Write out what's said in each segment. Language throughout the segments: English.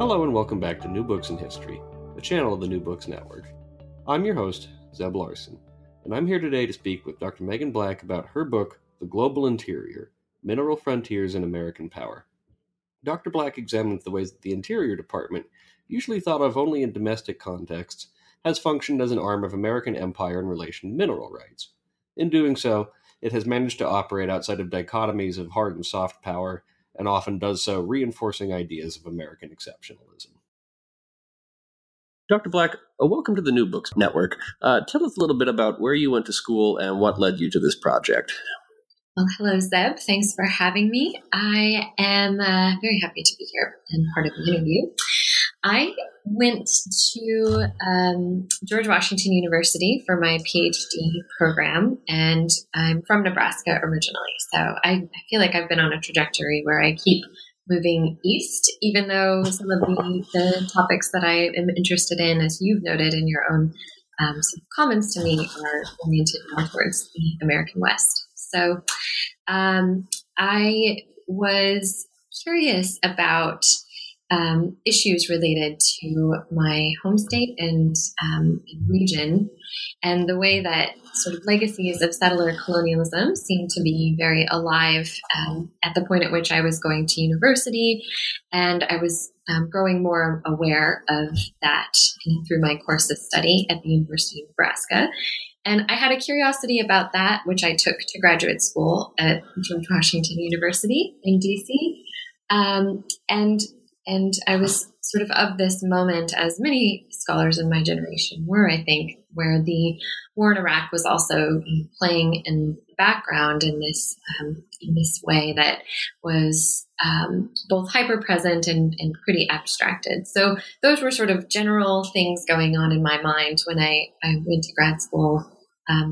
Hello and welcome back to New Books in History, the channel of the New Books Network. I'm your host, Zeb Larson, and I'm here today to speak with Dr. Megan Black about her book, The Global Interior: Mineral Frontiers and American Power. Dr. Black examines the ways that the Interior Department, usually thought of only in domestic contexts, has functioned as an arm of American empire in relation to mineral rights. In doing so, it has managed to operate outside of dichotomies of hard and soft power, and often does so, reinforcing ideas of American exceptionalism. Dr. Black, welcome to the New Books Network. Tell us a little bit about where you went to school and what led you to this project. Well, hello, Zeb. Thanks for having me. I am very happy to be here and part of the interview. I went to George Washington University for my PhD program, and I'm from Nebraska originally. So I feel like I've been on a trajectory where I keep moving east, even though some of the topics that I am interested in, as you've noted in your own sort of comments to me, are oriented more towards the American West. So I was curious about issues related to my home state and region, and the way that sort of legacies of settler colonialism seemed to be very alive at the point at which I was going to university, and I was growing more aware of that through my course of study at the University of Nebraska. And I had a curiosity about that, which I took to graduate school at George Washington University in D.C., and I was sort of this moment, as many scholars in my generation were, I think, where the war in Iraq was also playing in the background in this way that was both hyper-present and pretty abstracted. So those were sort of general things going on in my mind when I went to grad school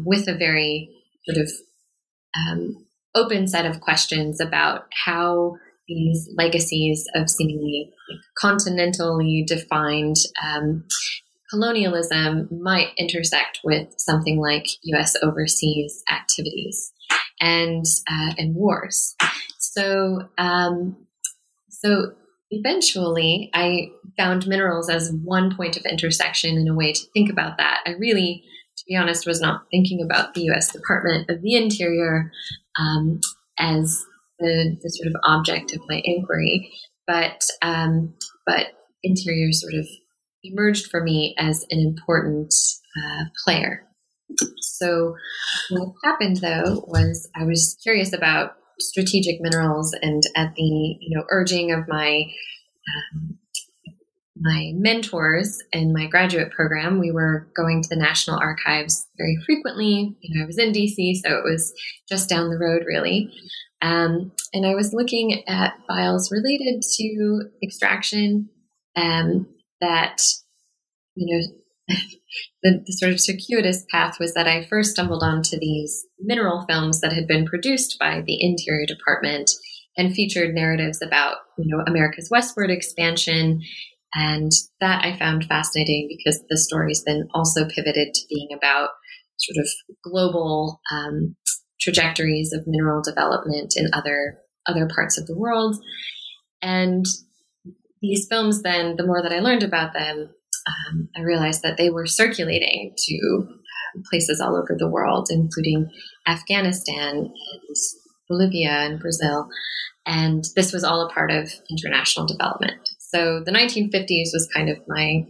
with a very sort of open set of questions about how these legacies of seemingly continentally defined colonialism might intersect with something like U.S. overseas activities and wars. So eventually, I found minerals as one point of intersection in a way to think about that. I really, to be honest, was not thinking about the U.S. Department of the Interior as the sort of object of my inquiry, but Interior sort of emerged for me as an important player. So what happened, though, was I was curious about strategic minerals, and at the urging of my my mentors in my graduate program, we were going to the National Archives very frequently. I was in DC, so it was just down the road, really. And I was looking at files related to extraction that, the sort of circuitous path was that I first stumbled onto these mineral films that had been produced by the Interior Department and featured narratives about, America's westward expansion. And that I found fascinating because the stories then also pivoted to being about sort of global trajectories of mineral development in other parts of the world. And these films then, the more that I learned about them, I realized that they were circulating to places all over the world, including Afghanistan and Bolivia and Brazil. And this was all a part of international development. So the 1950s was kind of my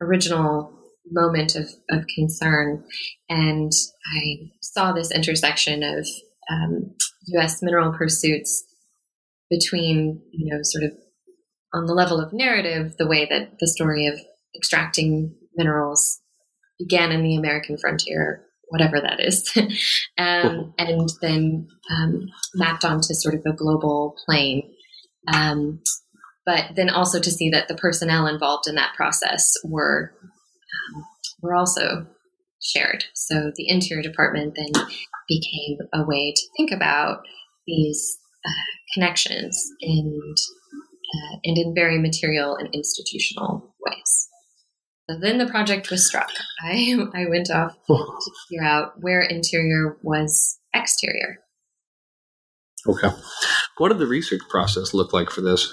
original moment of concern. And I saw this intersection of U.S. mineral pursuits between, sort of on the level of narrative, the way that the story of extracting minerals began in the American frontier whatever that is, and then mapped onto sort of a global plane. But then also to see that the personnel involved in that process were also shared. So the Interior Department then became a way to think about these connections and in very material and institutional ways. So then the project was struck. I went off to figure out where interior was exterior. Okay. What did the research process look like for this?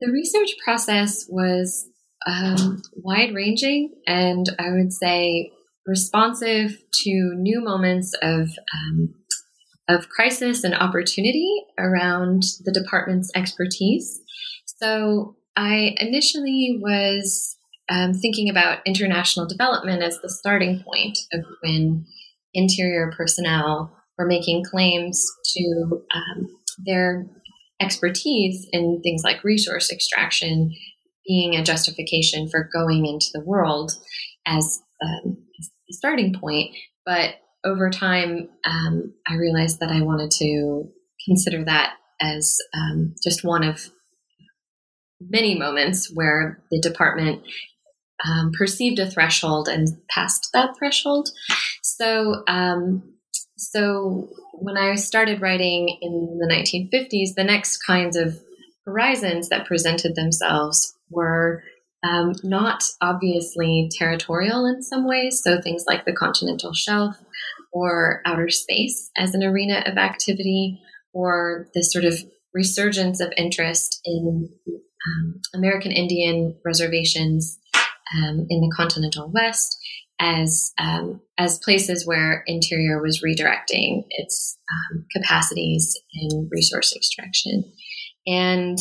The research process was wide-ranging, and I would say responsive to new moments of crisis and opportunity around the department's expertise. So I initially was thinking about international development as the starting point of when interior personnel were making claims to their expertise in things like resource extraction being a justification for going into the world as the starting point. But over time, I realized that I wanted to consider that as just one of many moments where the department perceived a threshold and passed that threshold. So when I started writing in the 1950s, the next kinds of horizons that presented themselves were not obviously territorial in some ways, so things like the continental shelf or outer space as an arena of activity, or this sort of resurgence of interest in American Indian reservations in the continental West as places where interior was redirecting its capacities in resource extraction. And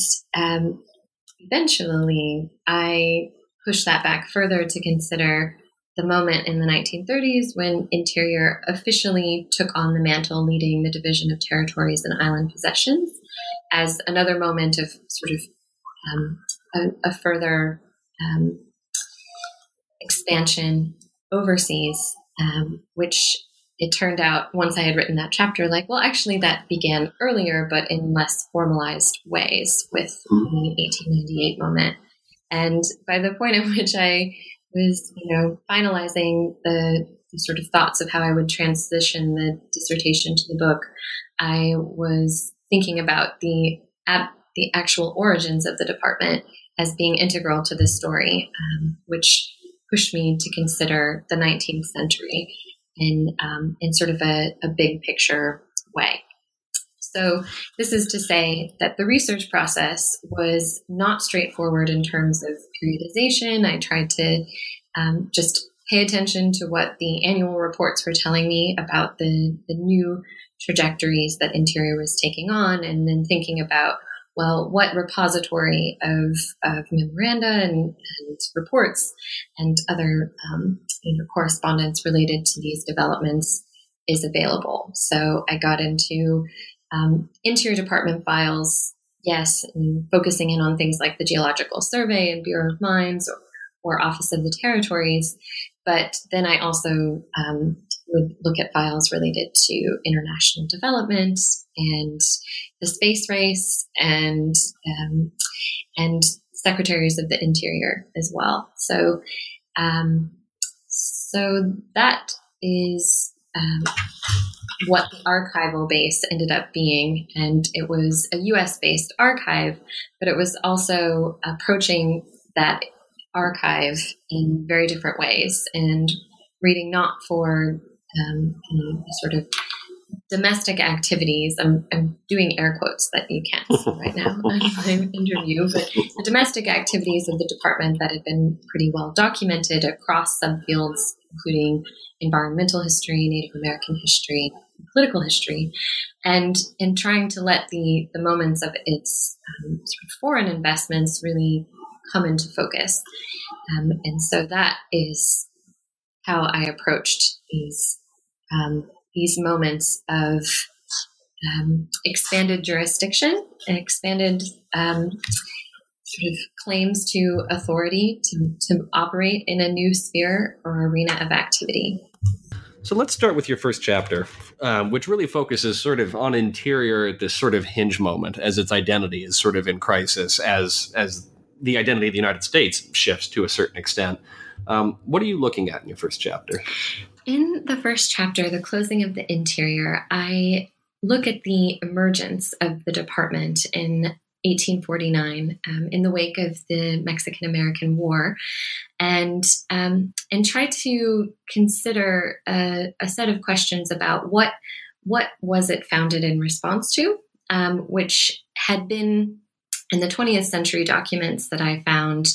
eventually, I pushed that back further to consider the moment in the 1930s when interior officially took on the mantle leading the Division of Territories and Island Possessions as another moment of sort of a further expansion overseas, which it turned out once I had written that chapter, like, well, actually that began earlier, but in less formalized ways with the 1898 moment. And by the point at which I was, finalizing the sort of thoughts of how I would transition the dissertation to the book, I was thinking about the actual origins of the department as being integral to this story, which pushed me to consider the 19th century in sort of a big picture way. So this is to say that the research process was not straightforward in terms of periodization. I tried to just pay attention to what the annual reports were telling me about the new trajectories that interior was taking on, and then thinking about, well, what repository of memoranda and reports and other correspondence related to these developments is available? So I got into Interior Department files, yes, and focusing in on things like the Geological Survey and Bureau of Mines or Office of the Territories. But then I also would look at files related to international development and the space race and secretaries of the interior as well. So, so that is what the archival base ended up being, and it was a U.S.-based archive, but it was also approaching that archive in very different ways and reading not for sort of domestic activities. I'm doing air quotes that you can't see right now in my interview, but the domestic activities of the department that had been pretty well documented across subfields, including environmental history, Native American history, political history, and in trying to let the moments of its sort of foreign investments really come into focus. And so that is how I approached these moments of expanded jurisdiction and expanded sort of claims to authority to operate in a new sphere or arena of activity. So let's start with your first chapter, which really focuses sort of on interior at this sort of hinge moment as its identity is sort of in crisis, as the identity of the United States shifts to a certain extent. What are you looking at in your first chapter? In the first chapter, The Closing of the Interior, I look at the emergence of the department in 1849, in the wake of the Mexican-American War, and try to consider a set of questions about what was it founded in response to, which had been in the 20th century documents that I found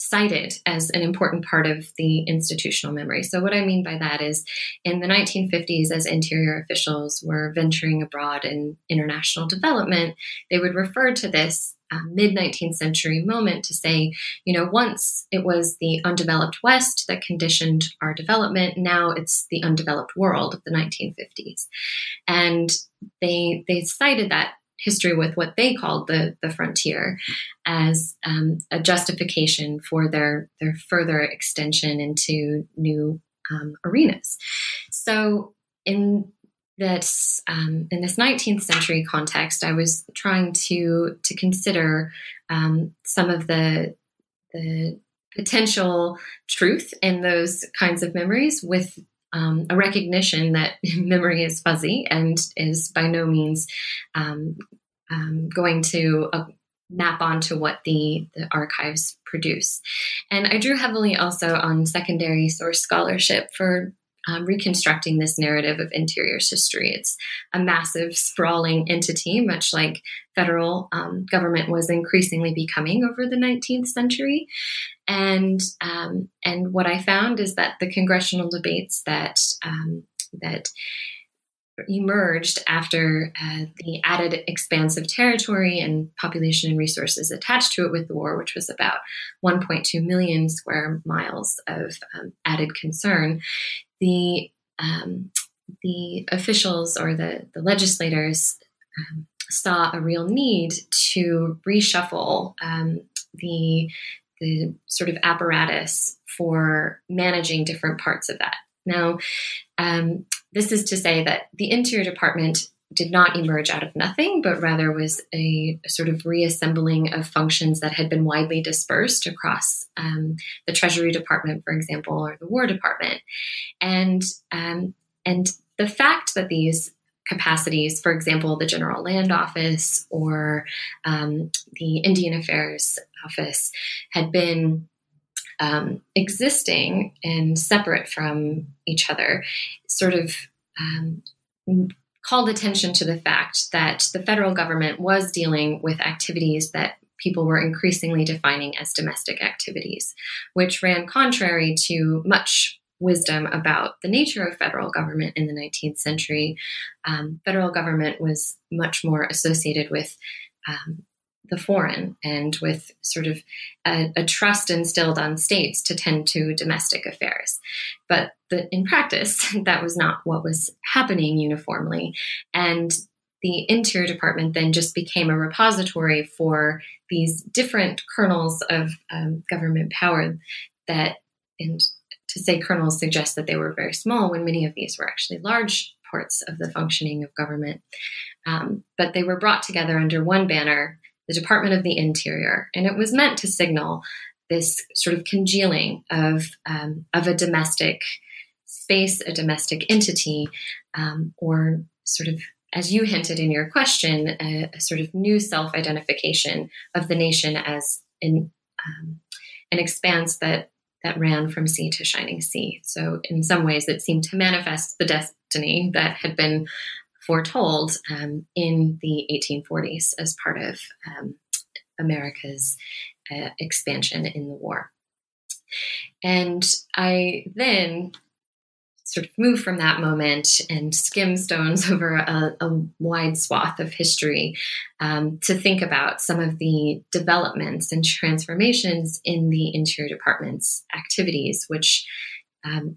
cited as an important part of the institutional memory. So what I mean by that is in the 1950s, as interior officials were venturing abroad in international development, they would refer to this mid-19th century moment to say, you know, once it was the undeveloped West that conditioned our development, now it's the undeveloped world of the 1950s. And they cited that history with what they called the frontier as a justification for their further extension into new arenas. So in this 19th century context, I was trying to consider some of the potential truth in those kinds of memories with a recognition that memory is fuzzy and is by no means going to map onto what the archives produce. And I drew heavily also on secondary source scholarship for reconstructing this narrative of interior history. It's a massive, sprawling entity, much like federal government was increasingly becoming over the 19th century. And what I found is that the congressional debates that emerged after the added expanse of territory and population and resources attached to it with the war, which was about 1.2 million square miles of added concern, the officials or the legislators saw a real need to reshuffle the sort of apparatus for managing different parts of that. Now, this is to say that the Interior Department did not emerge out of nothing, but rather was a sort of reassembling of functions that had been widely dispersed across the Treasury Department, for example, or the War Department. And the fact that these capacities, for example, the General Land Office or the Indian Affairs Office, had been existing and separate from each other, sort of called attention to the fact that the federal government was dealing with activities that people were increasingly defining as domestic activities, which ran contrary to much wisdom about the nature of federal government in the 19th century. Federal government was much more associated with the foreign and with sort of a trust instilled on states to tend to domestic affairs. But in practice, that was not what was happening uniformly. And the Interior Department then just became a repository for these different kernels of government power and to say kernels suggests that they were very small when many of these were actually large parts of the functioning of government. But they were brought together under one banner, the Department of the Interior, and it was meant to signal this sort of congealing of a domestic space, a domestic entity, or sort of, as you hinted in your question, a sort of new self-identification of the nation as an expanse that ran from sea to shining sea. So in some ways, it seemed to manifest the destiny that had been foretold in the 1840s as part of America's expansion in the war. And I then sort of move from that moment and skim stones over a wide swath of history to think about some of the developments and transformations in the Interior Department's activities, which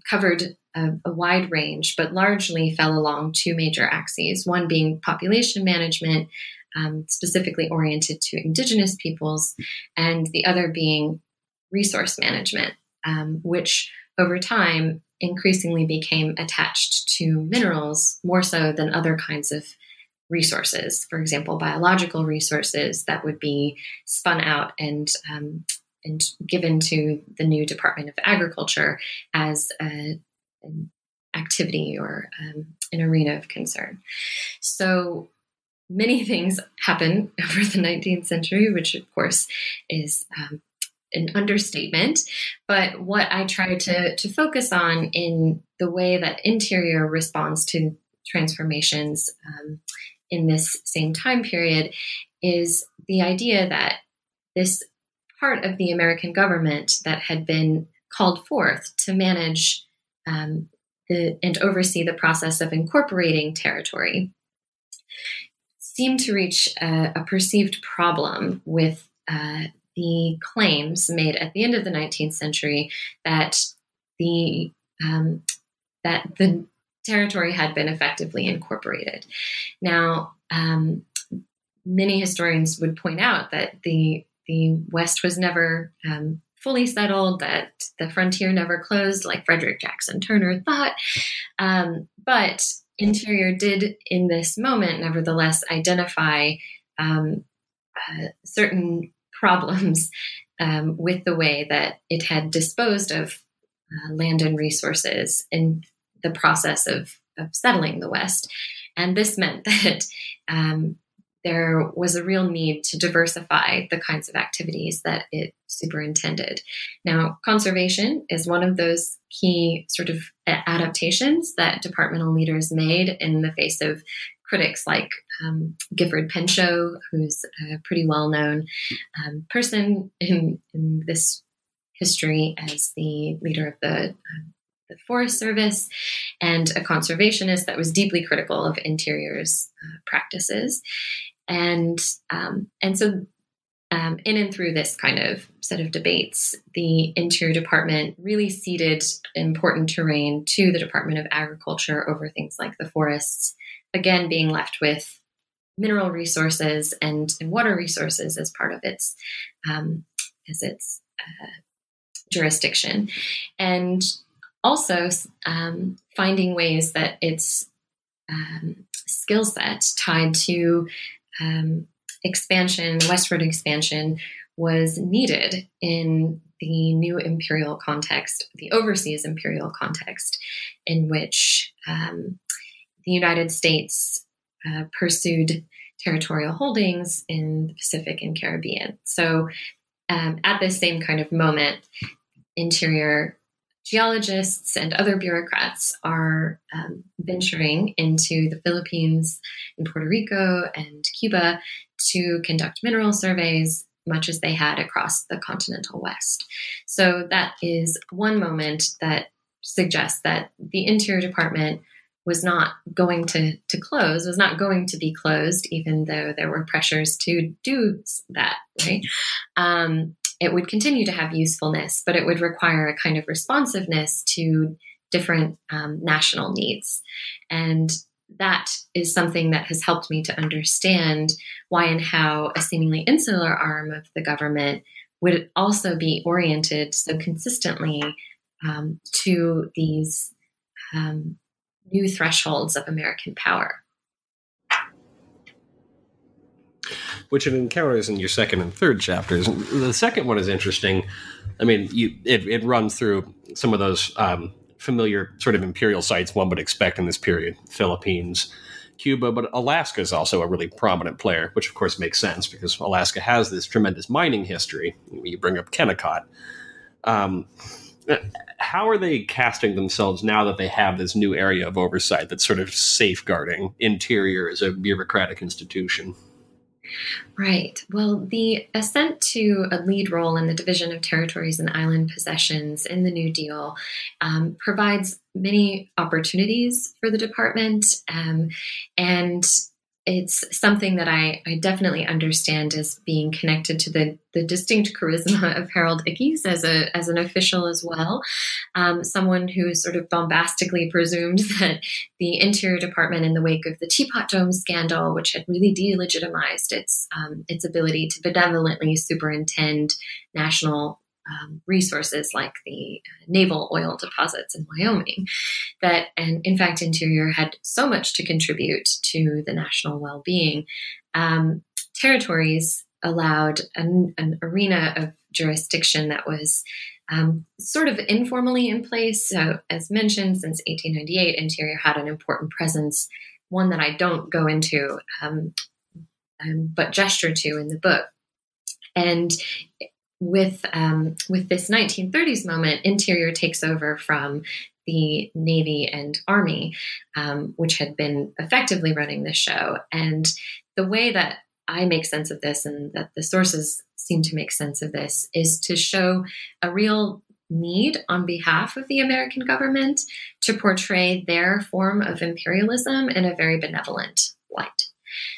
covered a wide range, but largely fell along two major axes, one being population management, specifically oriented to indigenous peoples, and the other being resource management, which over time increasingly became attached to minerals more so than other kinds of resources, for example, biological resources that would be spun out and given to the new Department of Agriculture as an activity or an arena of concern. So many things happen over the 19th century, which of course is an understatement. But what I try to focus on in the way that Interior responds to transformations in this same time period is the idea that this part of the American government that had been called forth to manage and oversee the process of incorporating territory seemed to reach a perceived problem with the claims made at the end of the 19th century that the territory had been effectively incorporated. Now, many historians would point out that the West was never fully settled, that the frontier never closed, like Frederick Jackson Turner thought. But Interior did, in this moment, nevertheless, identify certain problems with the way that it had disposed of land and resources in the process of settling the West. And this meant that there was a real need to diversify the kinds of activities that it superintended. Now, conservation is one of those key sort of adaptations that departmental leaders made in the face of critics like Gifford Pinchot, who's a pretty well-known person in this history as the leader of the Forest Service, and a conservationist that was deeply critical of Interior's practices. And so in and through this kind of set of debates, the Interior Department really ceded important terrain to the Department of Agriculture over things like the forests, again being left with mineral resources and water resources as part of its jurisdiction. And also finding ways that its skill set tied to expansion, westward expansion, was needed in the new imperial context, the overseas imperial context, in which the United States pursued territorial holdings in the Pacific and Caribbean. So at this same kind of moment, Interior geologists and other bureaucrats are venturing into the Philippines and Puerto Rico and Cuba to conduct mineral surveys, much as they had across the continental West. So that is one moment that suggests that the Interior Department was not going to close, was not going to be closed, even though there were pressures to do that, right? It would continue to have usefulness, but it would require a kind of responsiveness to different national needs. And that is something that has helped me to understand why and how a seemingly insular arm of the government would also be oriented so consistently to these new thresholds of American power. Which it encounters in your second and third chapters. The second one is interesting. I mean, it runs through some of those familiar sort of imperial sites one would expect in this period: Philippines, Cuba, but Alaska is also a really prominent player, which of course makes sense because Alaska has this tremendous mining history. You bring up Kennecott. How are they casting themselves now that they have this new area of oversight that's sort of safeguarding Interior as a bureaucratic institution? Right. Well, the ascent to a lead role in the Division of Territories and Island Possessions in the New Deal provides many opportunities for the department. And it's something that I definitely understand as being connected to the distinct charisma of Harold Dickies as an official as well. Someone who sort of bombastically presumed that the Interior Department, in the wake of the Teapot Dome scandal, which had really delegitimized its ability to benevolently superintend national resources like the naval oil deposits in Wyoming. And in fact, Interior had so much to contribute to the national well-being. Territories allowed an arena of jurisdiction that was sort of informally in place. So as mentioned, since 1898, Interior had an important presence, one that I don't go into but gesture to in the book. And with this 1930s moment, Interior takes over from the Navy and Army, which had been effectively running the show. And the way that I make sense of this, and that the sources seem to make sense of this, is to show a real need on behalf of the American government to portray their form of imperialism in a very benevolent light.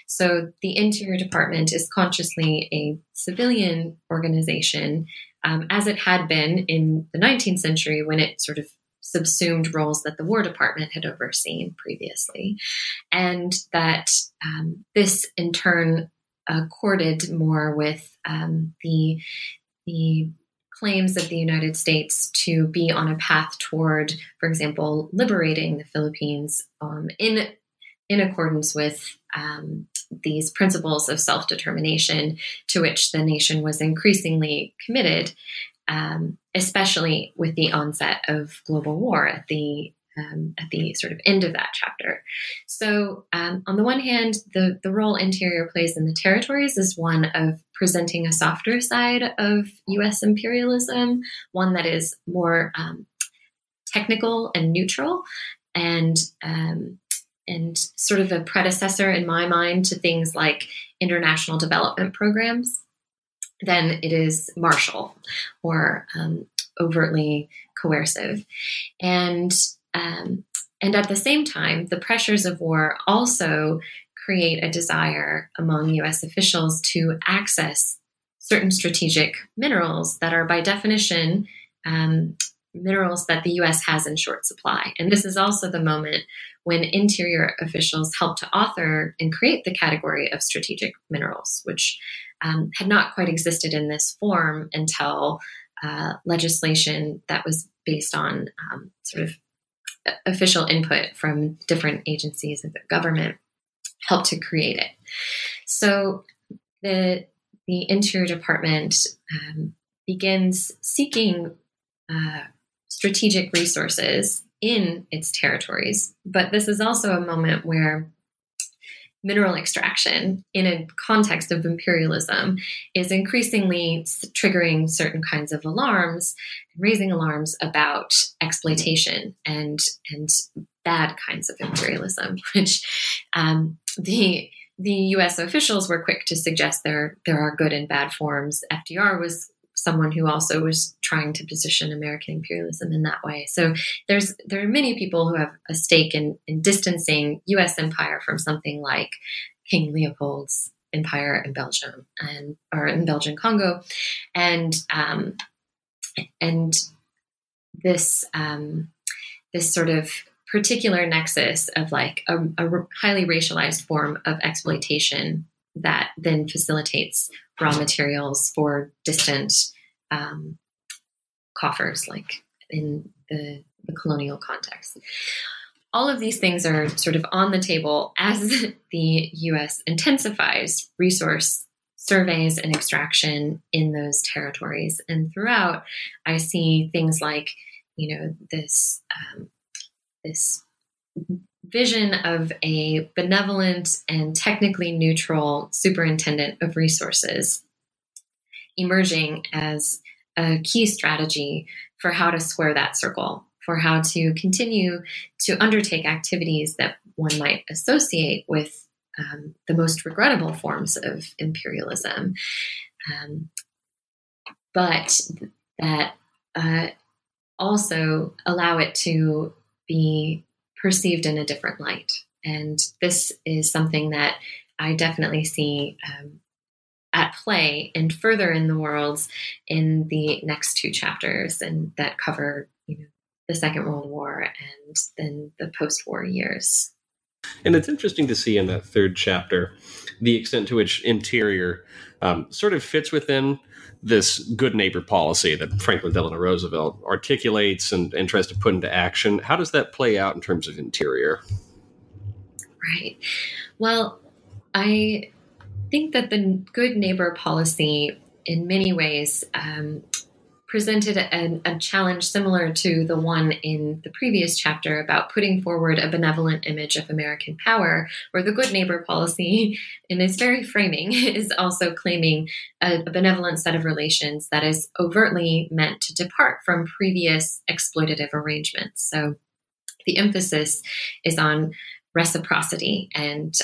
So the Interior Department is consciously a civilian organization, as it had been in the 19th century when it sort of subsumed roles that the War Department had overseen previously. And that this in turn accorded more with the claims of the United States to be on a path toward, for example, liberating the Philippines in accordance with these principles of self-determination to which the nation was increasingly committed, especially with the onset of global war at the sort of end of that chapter. So on the one hand, the role Interior plays in the territories is one of presenting a softer side of U.S. imperialism, one that is more technical and neutral, and sort of a predecessor in my mind to things like international development programs, then it is martial or overtly coercive. And at the same time, the pressures of war also create a desire among U.S. officials to access certain strategic minerals that are by definition minerals that the U.S. has in short supply. And this is also the moment when Interior officials helped to author and create the category of strategic minerals, which had not quite existed in this form until legislation that was based on sort of official input from different agencies of the government helped to create it. So the Interior Department begins seeking strategic resources in its territories. But this is also a moment where mineral extraction in a context of imperialism is increasingly triggering certain kinds of alarms, raising alarms about exploitation and bad kinds of imperialism, which the U.S. officials were quick to suggest there are good and bad forms. FDR was someone who also was trying to position American imperialism in that way. So there are many people who have a stake in distancing U.S. empire from something like King Leopold's empire in Belgium or in Belgian Congo, and this this sort of particular nexus of like a highly racialized form of exploitation that then facilitates raw materials for distant coffers, like in the colonial context. All of these things are sort of on the table as the U.S. intensifies resource surveys and extraction in those territories. And throughout, I see things like, you know, this vision of a benevolent and technically neutral superintendent of resources emerging as a key strategy for how to square that circle, for how to continue to undertake activities that one might associate with the most regrettable forms of imperialism. But that also allow it to be perceived in a different light. And this is something that I definitely see at play and further in the worlds in the next two chapters, and that cover, you know, the Second World War and then the post-war years. And it's interesting to see in that third chapter the extent to which Interior sort of fits within this good neighbor policy that Franklin Delano Roosevelt articulates and tries to put into action. How does that play out in terms of Interior? Right. Well, I think that the good neighbor policy in many ways presented a challenge similar to the one in the previous chapter about putting forward a benevolent image of American power, where the good neighbor policy in its very framing is also claiming a benevolent set of relations that is overtly meant to depart from previous exploitative arrangements. So the emphasis is on reciprocity and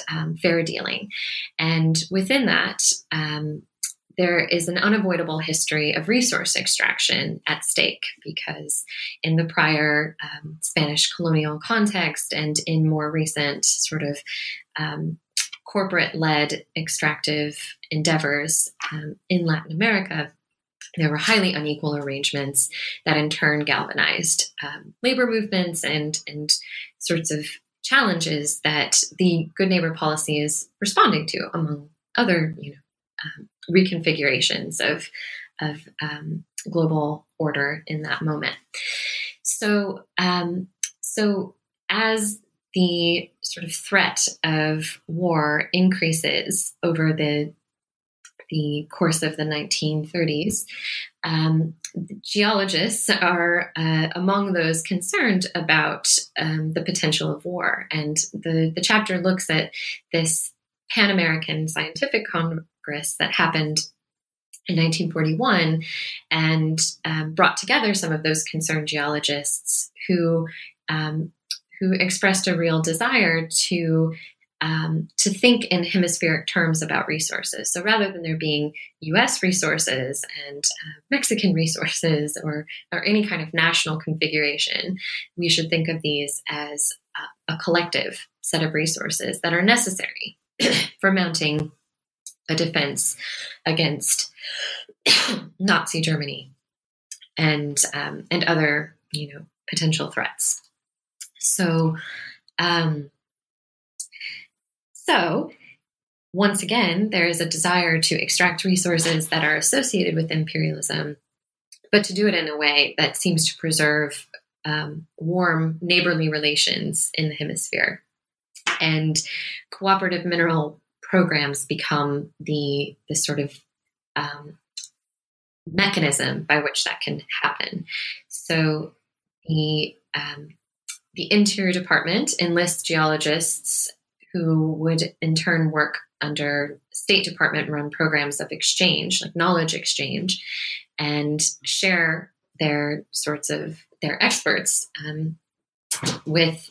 fair dealing. And within that, there is an unavoidable history of resource extraction at stake, because in the prior Spanish colonial context and in more recent sort of corporate-led extractive endeavors in Latin America, there were highly unequal arrangements that in turn galvanized labor movements and sorts of challenges that the good neighbor policy is responding to, among other, reconfigurations of global order in that moment. So as the sort of threat of war increases over the course of the 1930s, geologists are among those concerned about the potential of war. And the chapter looks at this Pan-American Scientific Congress that happened in 1941 and brought together some of those concerned geologists who expressed a real desire to think in hemispheric terms about resources. So rather than there being U.S. resources and Mexican resources or any kind of national configuration, we should think of these as a collective set of resources that are necessary for mounting a defense against Nazi Germany and other, potential threats. So once again, there is a desire to extract resources that are associated with imperialism, but to do it in a way that seems to preserve warm, neighborly relations in the hemisphere. And cooperative mineral programs become the sort of mechanism by which that can happen. So the Interior Department enlists geologists who would in turn work under State Department-run programs of exchange, like knowledge exchange, and share their experts with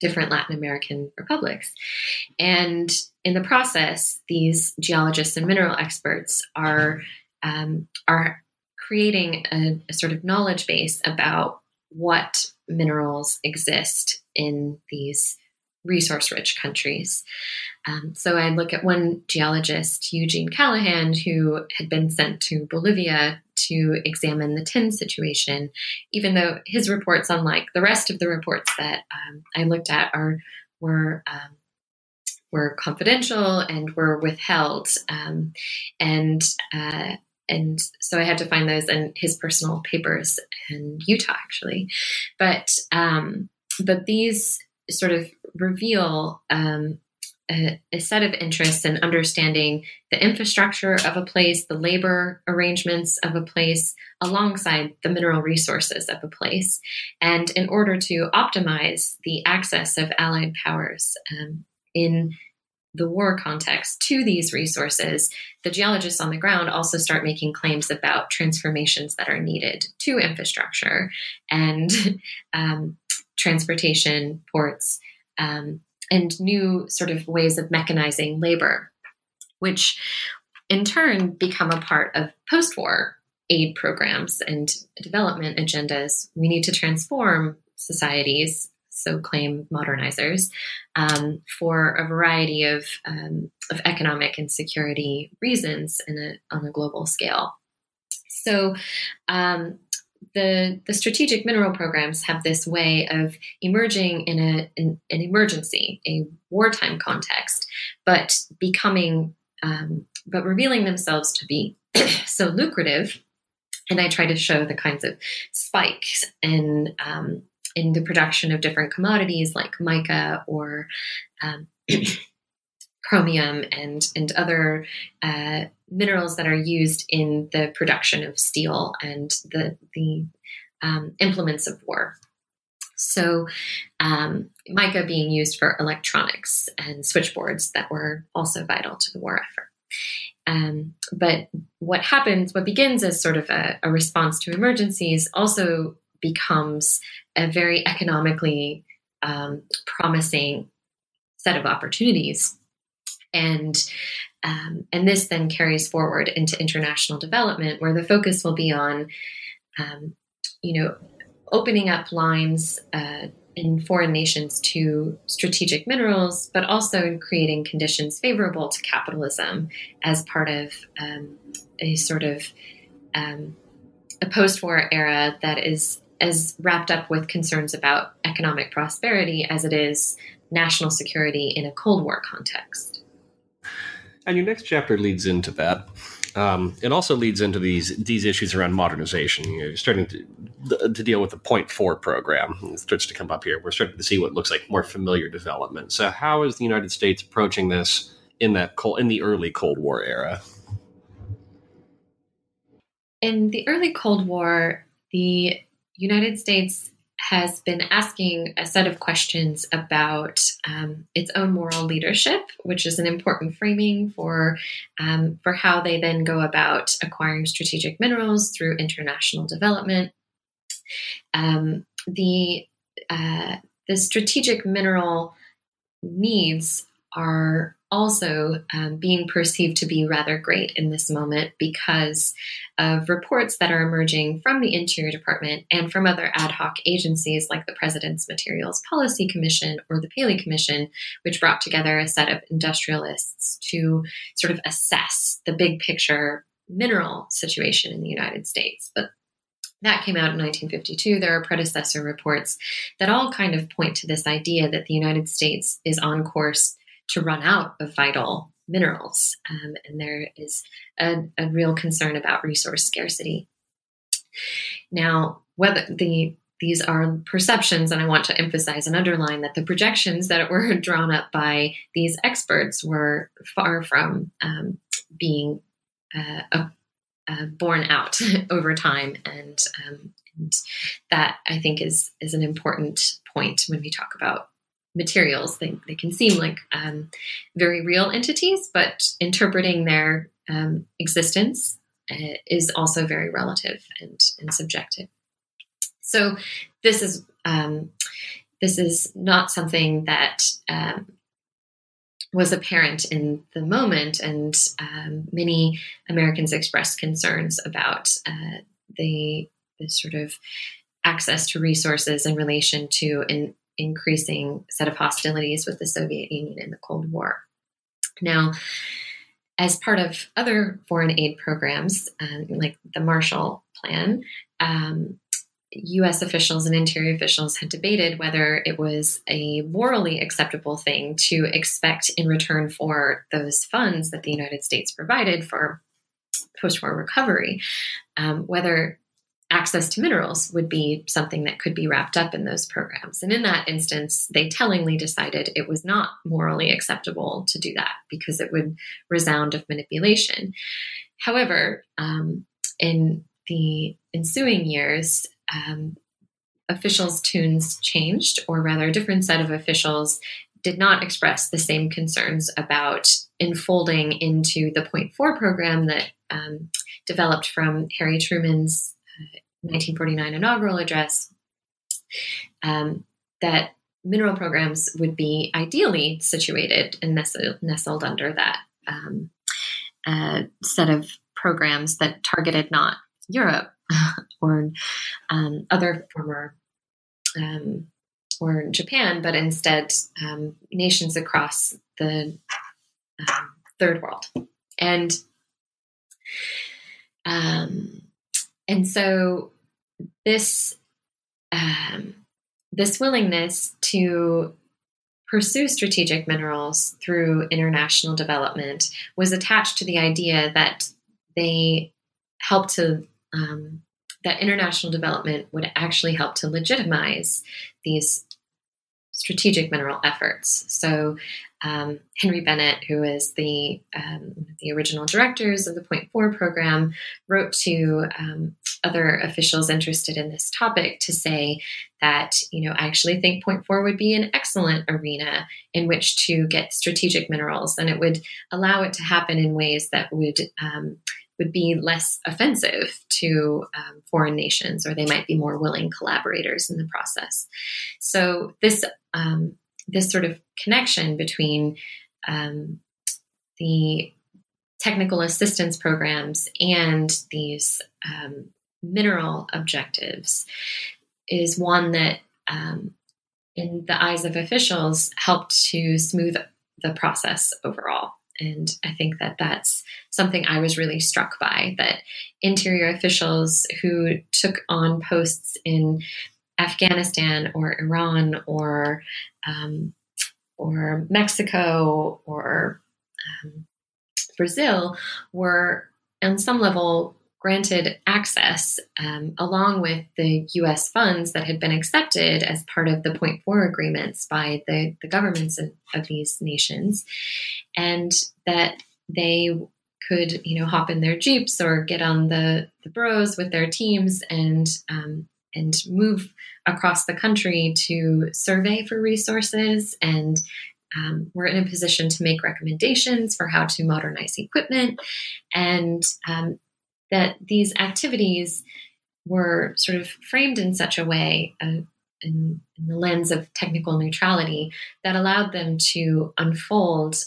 different Latin American republics. And in the process, these geologists and mineral experts are creating a sort of knowledge base about what minerals exist in these resource-rich countries. So I look at one geologist, Eugene Callahan, who had been sent to Bolivia to examine the tin situation, even though his reports, unlike the rest of the reports that I looked at, were confidential and were withheld. And so I had to find those in his personal papers in Utah, actually. But these sort of reveal a set of interests in understanding the infrastructure of a place, the labor arrangements of a place, alongside the mineral resources of a place. And in order to optimize the access of Allied powers in the war context to these resources, the geologists on the ground also start making claims about transformations that are needed to infrastructure and transportation, ports, and new sort of ways of mechanizing labor, which in turn become a part of post-war aid programs and development agendas. We need to transform societies, so claim modernizers, for a variety of economic and security reasons on a global scale. So the strategic mineral programs have this way of emerging in an emergency, a wartime context, but becoming, but revealing themselves to be so lucrative. And I try to show the kinds of spikes in the production of different commodities like mica or chromium and other minerals that are used in the production of steel and the implements of war. So mica being used for electronics and switchboards that were also vital to the war effort. But what begins as sort of a response to emergencies also becomes a very economically promising set of opportunities. And this then carries forward into international development, where the focus will be on, opening up lines in foreign nations to strategic minerals, but also in creating conditions favorable to capitalism as part of a sort of a post-war era that is as wrapped up with concerns about economic prosperity as it is national security in a Cold War context. And your next chapter leads into that. It also leads into these issues around modernization. You're starting to deal with the Point Four program. It starts to come up here. We're starting to see what looks like more familiar development. So how is the United States approaching this in the early Cold War era? In the early Cold War, the United States has been asking a set of questions about its own moral leadership, which is an important framing for how they then go about acquiring strategic minerals through international development. The strategic mineral needs are also being perceived to be rather great in this moment because of reports that are emerging from the Interior Department and from other ad hoc agencies like the President's Materials Policy Commission or the Paley Commission, which brought together a set of industrialists to sort of assess the big picture mineral situation in the United States. But that came out in 1952. There are predecessor reports that all kind of point to this idea that the United States is on course to run out of vital minerals. And there is a real concern about resource scarcity. Now, whether these are perceptions, and I want to emphasize and underline that the projections that were drawn up by these experts were far from being borne out over time. And that, I think, is an important point when we talk about materials. They can seem like very real entities, but interpreting their existence is also very relative and subjective. So this is not something that was apparent in the moment, and many Americans expressed concerns about the sort of access to resources in relation to an increasing set of hostilities with the Soviet Union in the Cold War. Now, as part of other foreign aid programs, like the Marshall Plan, U.S. officials and interior officials had debated whether it was a morally acceptable thing to expect in return for those funds that the United States provided for post-war recovery, whether access to minerals would be something that could be wrapped up in those programs. And in that instance, they tellingly decided it was not morally acceptable to do that because it would resound of manipulation. However, in the ensuing years, officials' tunes changed, or rather a different set of officials did not express the same concerns about enfolding into the Point Four program that developed from Harry Truman's 1949 inaugural address, that mineral programs would be ideally situated and nestled under that set of programs that targeted not Europe or other former or Japan, but instead nations across the Third World. And so this willingness to pursue strategic minerals through international development was attached to the idea that they helped to, that international development would actually help to legitimize these strategic mineral efforts. So Henry Bennett, who is the original directors of the Point Four program, wrote to other officials interested in this topic to say that, you know, I actually think Point Four would be an excellent arena in which to get strategic minerals, and it would allow it to happen in ways that would be less offensive to foreign nations, or they might be more willing collaborators in the process. So this sort of connection between the technical assistance programs and these mineral objectives is one that, in the eyes of officials, helped to smooth the process overall. And I think that that's something I was really struck by, that interior officials who took on posts in Afghanistan or Iran or Mexico or Brazil were, on some level, granted access along with the U.S. funds that had been accepted as part of the Point Four agreements by the governments of these nations, and that they could, you know, hop in their jeeps or get on the burros with their teams and move across the country to survey for resources, and we're in a position to make recommendations for how to modernize equipment, and that these activities were sort of framed in such a way, in the lens of technical neutrality, that allowed them to unfold,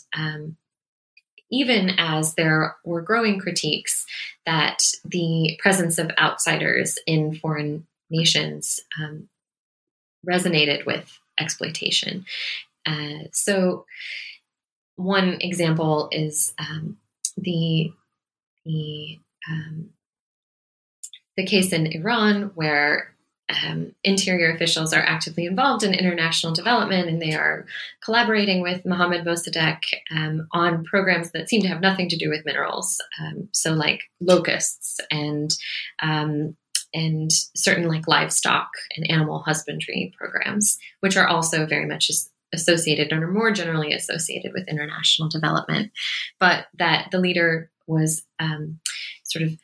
even as there were growing critiques that the presence of outsiders in foreign nations resonated with exploitation. So one example is the case in Iran, where interior officials are actively involved in international development, and they are collaborating with Mohammad Mossadegh on programs that seem to have nothing to do with minerals. So like locusts and certain like livestock and animal husbandry programs, which are also very much associated and are more generally associated with international development, but that the leader was sort of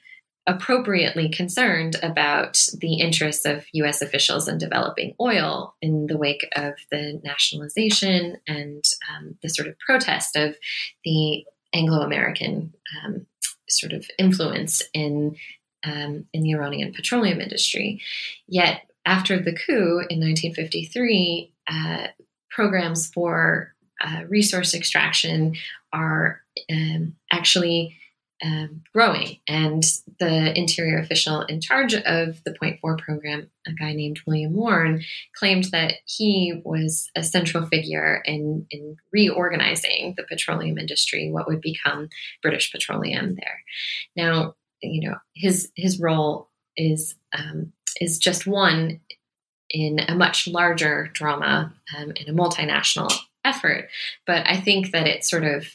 appropriately concerned about the interests of U.S. officials in developing oil in the wake of the nationalization and the sort of protest of the Anglo-American sort of influence in the Iranian petroleum industry. Yet after the coup in 1953, programs for resource extraction are actually growing, and the interior official in charge of the Point Four program, a guy named William Warren, claimed that he was a central figure in reorganizing the petroleum industry, what would become British Petroleum there. Now, you know, his role is just one in a much larger drama in a multinational effort, but I think that it sort of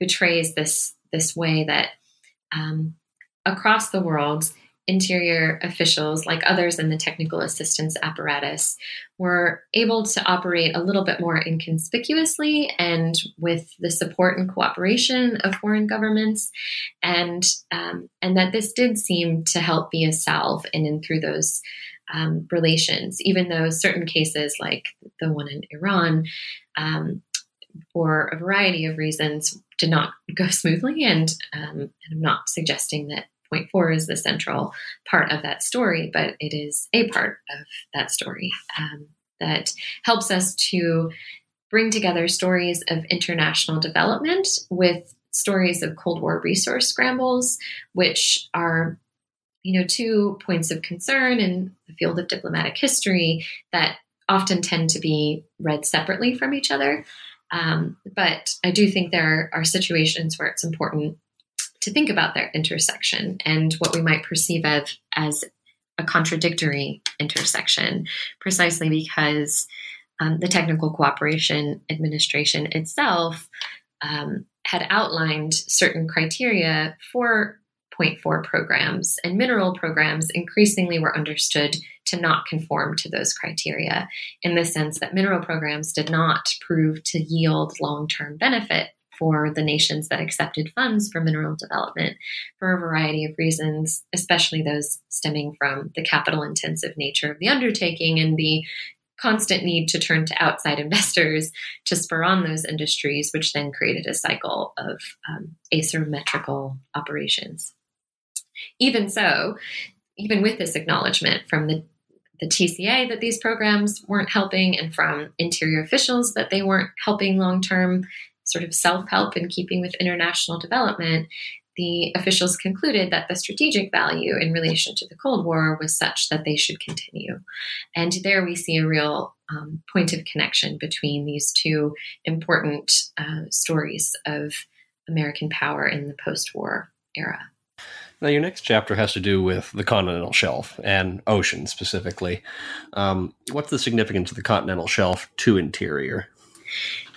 betrays this way that across the world, interior officials, like others in the technical assistance apparatus, were able to operate a little bit more inconspicuously and with the support and cooperation of foreign governments, and that this did seem to help be a salve in and through those relations, even though certain cases, like the one in Iran, for a variety of reasons, did not go smoothly. And I'm not suggesting that Point Four is the central part of that story, but it is a part of that story that helps us to bring together stories of international development with stories of Cold War resource scrambles, which are, you know, two points of concern in the field of diplomatic history that often tend to be read separately from each other. But I do think there are situations where it's important to think about their intersection and what we might perceive as a contradictory intersection, precisely because the Technical Cooperation Administration itself had outlined certain criteria for Point Four programs, and mineral programs increasingly were understood to not conform to those criteria, in the sense that mineral programs did not prove to yield long-term benefit for the nations that accepted funds for mineral development for a variety of reasons, especially those stemming from the capital-intensive nature of the undertaking and the constant need to turn to outside investors to spur on those industries, which then created a cycle of asymmetrical operations. Even so, even with this acknowledgement from the TCA that these programs weren't helping, and from interior officials that they weren't helping long-term sort of self-help in keeping with international development, the officials concluded that the strategic value in relation to the Cold War was such that they should continue. And there we see a real point of connection between these two important stories of American power in the post-war era. Now, your next chapter has to do with the continental shelf and ocean specifically. What's the significance of the continental shelf to interior?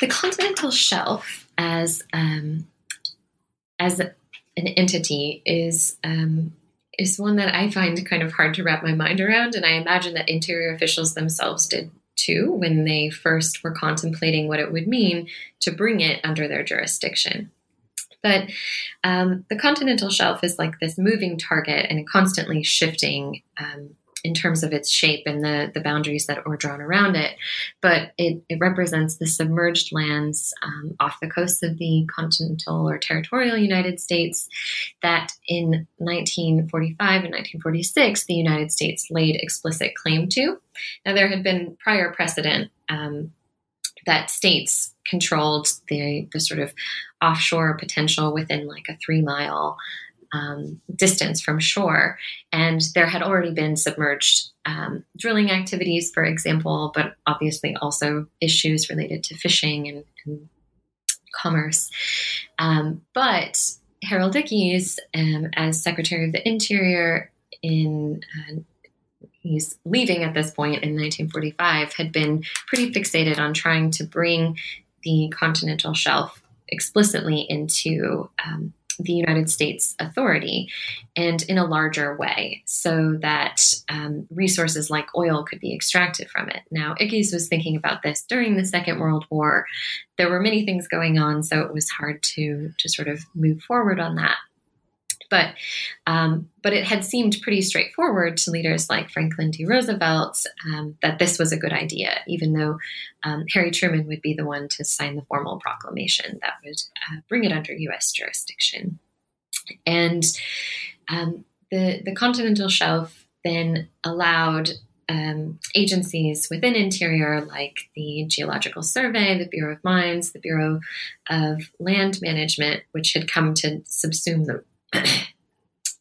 The continental shelf as an entity is one that I find kind of hard to wrap my mind around, and I imagine that interior officials themselves did too when they first were contemplating what it would mean to bring it under their jurisdiction. But the continental shelf is like this moving target and constantly shifting in terms of its shape and the boundaries that are drawn around it. But it represents the submerged lands off the coasts of the continental or territorial United States that in 1945 and 1946, the United States laid explicit claim to. Now, there had been prior precedent that states controlled the sort of offshore potential within like a 3-mile distance from shore. And there had already been submerged drilling activities, for example, but obviously also issues related to fishing and commerce. But Harold Dickies, as Secretary of the Interior, he's leaving at this point in 1945, had been pretty fixated on trying to bring the continental shelf explicitly into the United States authority, and in a larger way, so that resources like oil could be extracted from it. Now, Dickies was thinking about this during the Second World War. There were many things going on, so it was hard to sort of move forward on that. But it had seemed pretty straightforward to leaders like Franklin D. Roosevelt that this was a good idea, even though Harry Truman would be the one to sign the formal proclamation that would bring it under U.S. jurisdiction. And the continental shelf then allowed agencies within Interior, like the Geological Survey, the Bureau of Mines, the Bureau of Land Management, which had come to subsume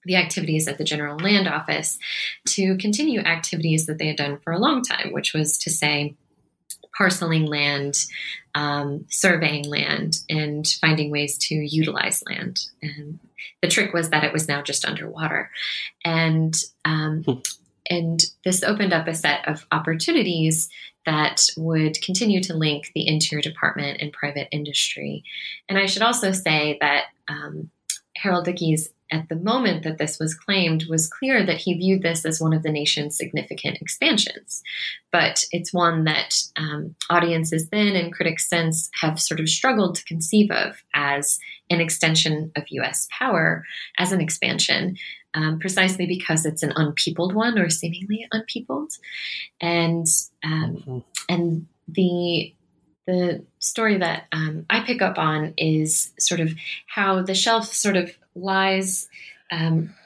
the activities at the General Land Office, to continue activities that they had done for a long time, which was to say parceling land, surveying land, and finding ways to utilize land. And the trick was that it was now just underwater. And this opened up a set of opportunities that would continue to link the Interior Department and private industry. And I should also say that Harold Dickies, at the moment that this was claimed, was clear that he viewed this as one of the nation's significant expansions. But it's one that audiences then and critics since have sort of struggled to conceive of as an extension of U.S. power, as an expansion, precisely because it's an unpeopled one, or seemingly unpeopled. And the story that I pick up on is sort of how the shelf sort of lies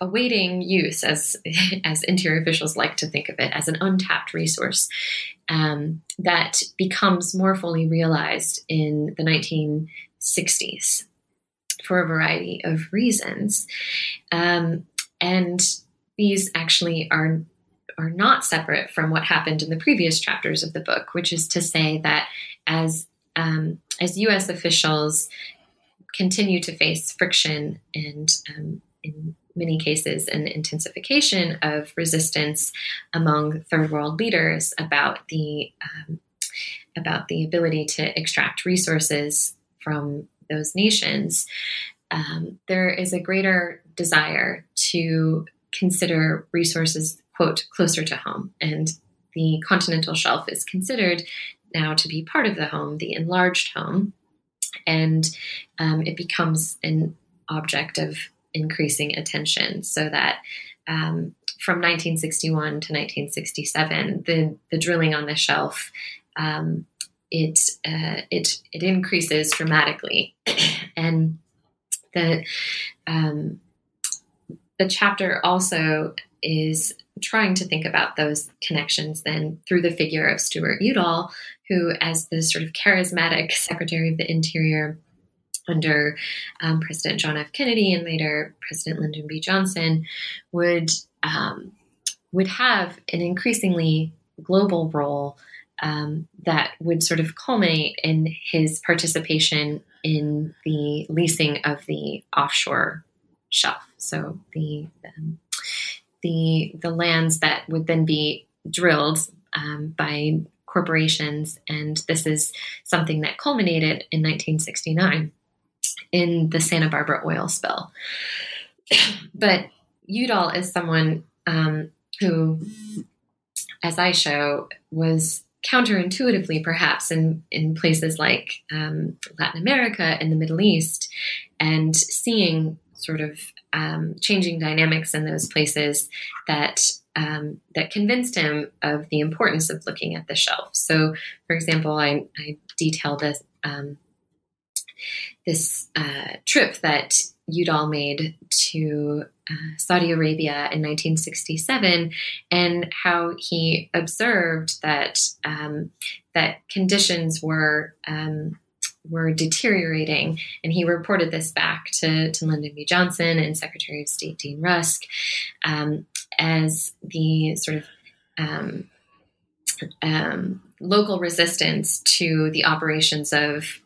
awaiting use, as interior officials like to think of it, as an untapped resource that becomes more fully realized in the 1960s for a variety of reasons. And these actually are not separate from what happened in the previous chapters of the book, which is to say that as U.S. officials continue to face friction and many cases an intensification of resistance among third world leaders about the ability to extract resources from those nations. There is a greater desire to consider resources, quote, closer to home. And the continental shelf is considered now to be part of the home, the enlarged home. And it becomes an object of increasing attention, so that from 1961 to 1967, the drilling on the shelf, it increases dramatically. And the chapter also is trying to think about those connections then through the figure of Stuart Udall, who, as the sort of charismatic Secretary of the Interior under President John F. Kennedy and later President Lyndon B. Johnson, would have an increasingly global role that would sort of culminate in his participation in the leasing of the offshore shelf. So the lands that would then be drilled by corporations, and this is something that culminated in 1969 in the Santa Barbara oil spill. But Udall is someone who, as I show, was counterintuitively perhaps in places like Latin America and the Middle East, and seeing sort of changing dynamics in those places that convinced him of the importance of looking at the shelf. So, for example, I detail this this trip that Udall made to Saudi Arabia in 1967, and how he observed that that conditions were deteriorating, and he reported this back to Lyndon B. Johnson and Secretary of State Dean Rusk as the sort of local resistance to the operations of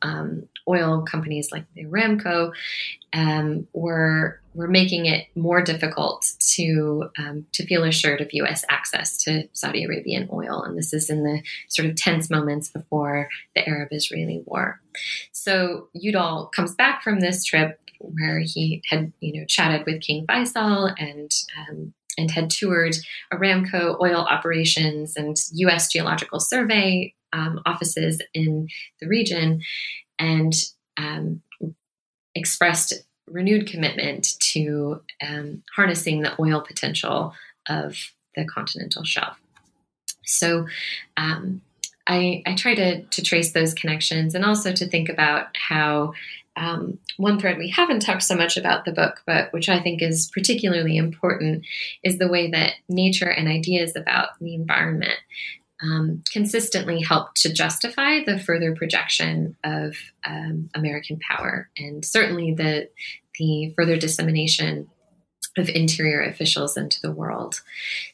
oil companies like Aramco were making it more difficult to feel assured of U.S. access to Saudi Arabian oil. And this is in the sort of tense moments before the Arab-Israeli War. So Udall comes back from this trip where he had, chatted with King Faisal and had toured Aramco oil operations and U.S. Geological Survey offices in the region, and expressed renewed commitment to harnessing the oil potential of the continental shelf. So I try to trace those connections, and also to think about how one thread we haven't talked so much about the book, but which I think is particularly important, is the way that nature and ideas about the environment consistently helped to justify the further projection of American power, and certainly the further dissemination of interior officials into the world.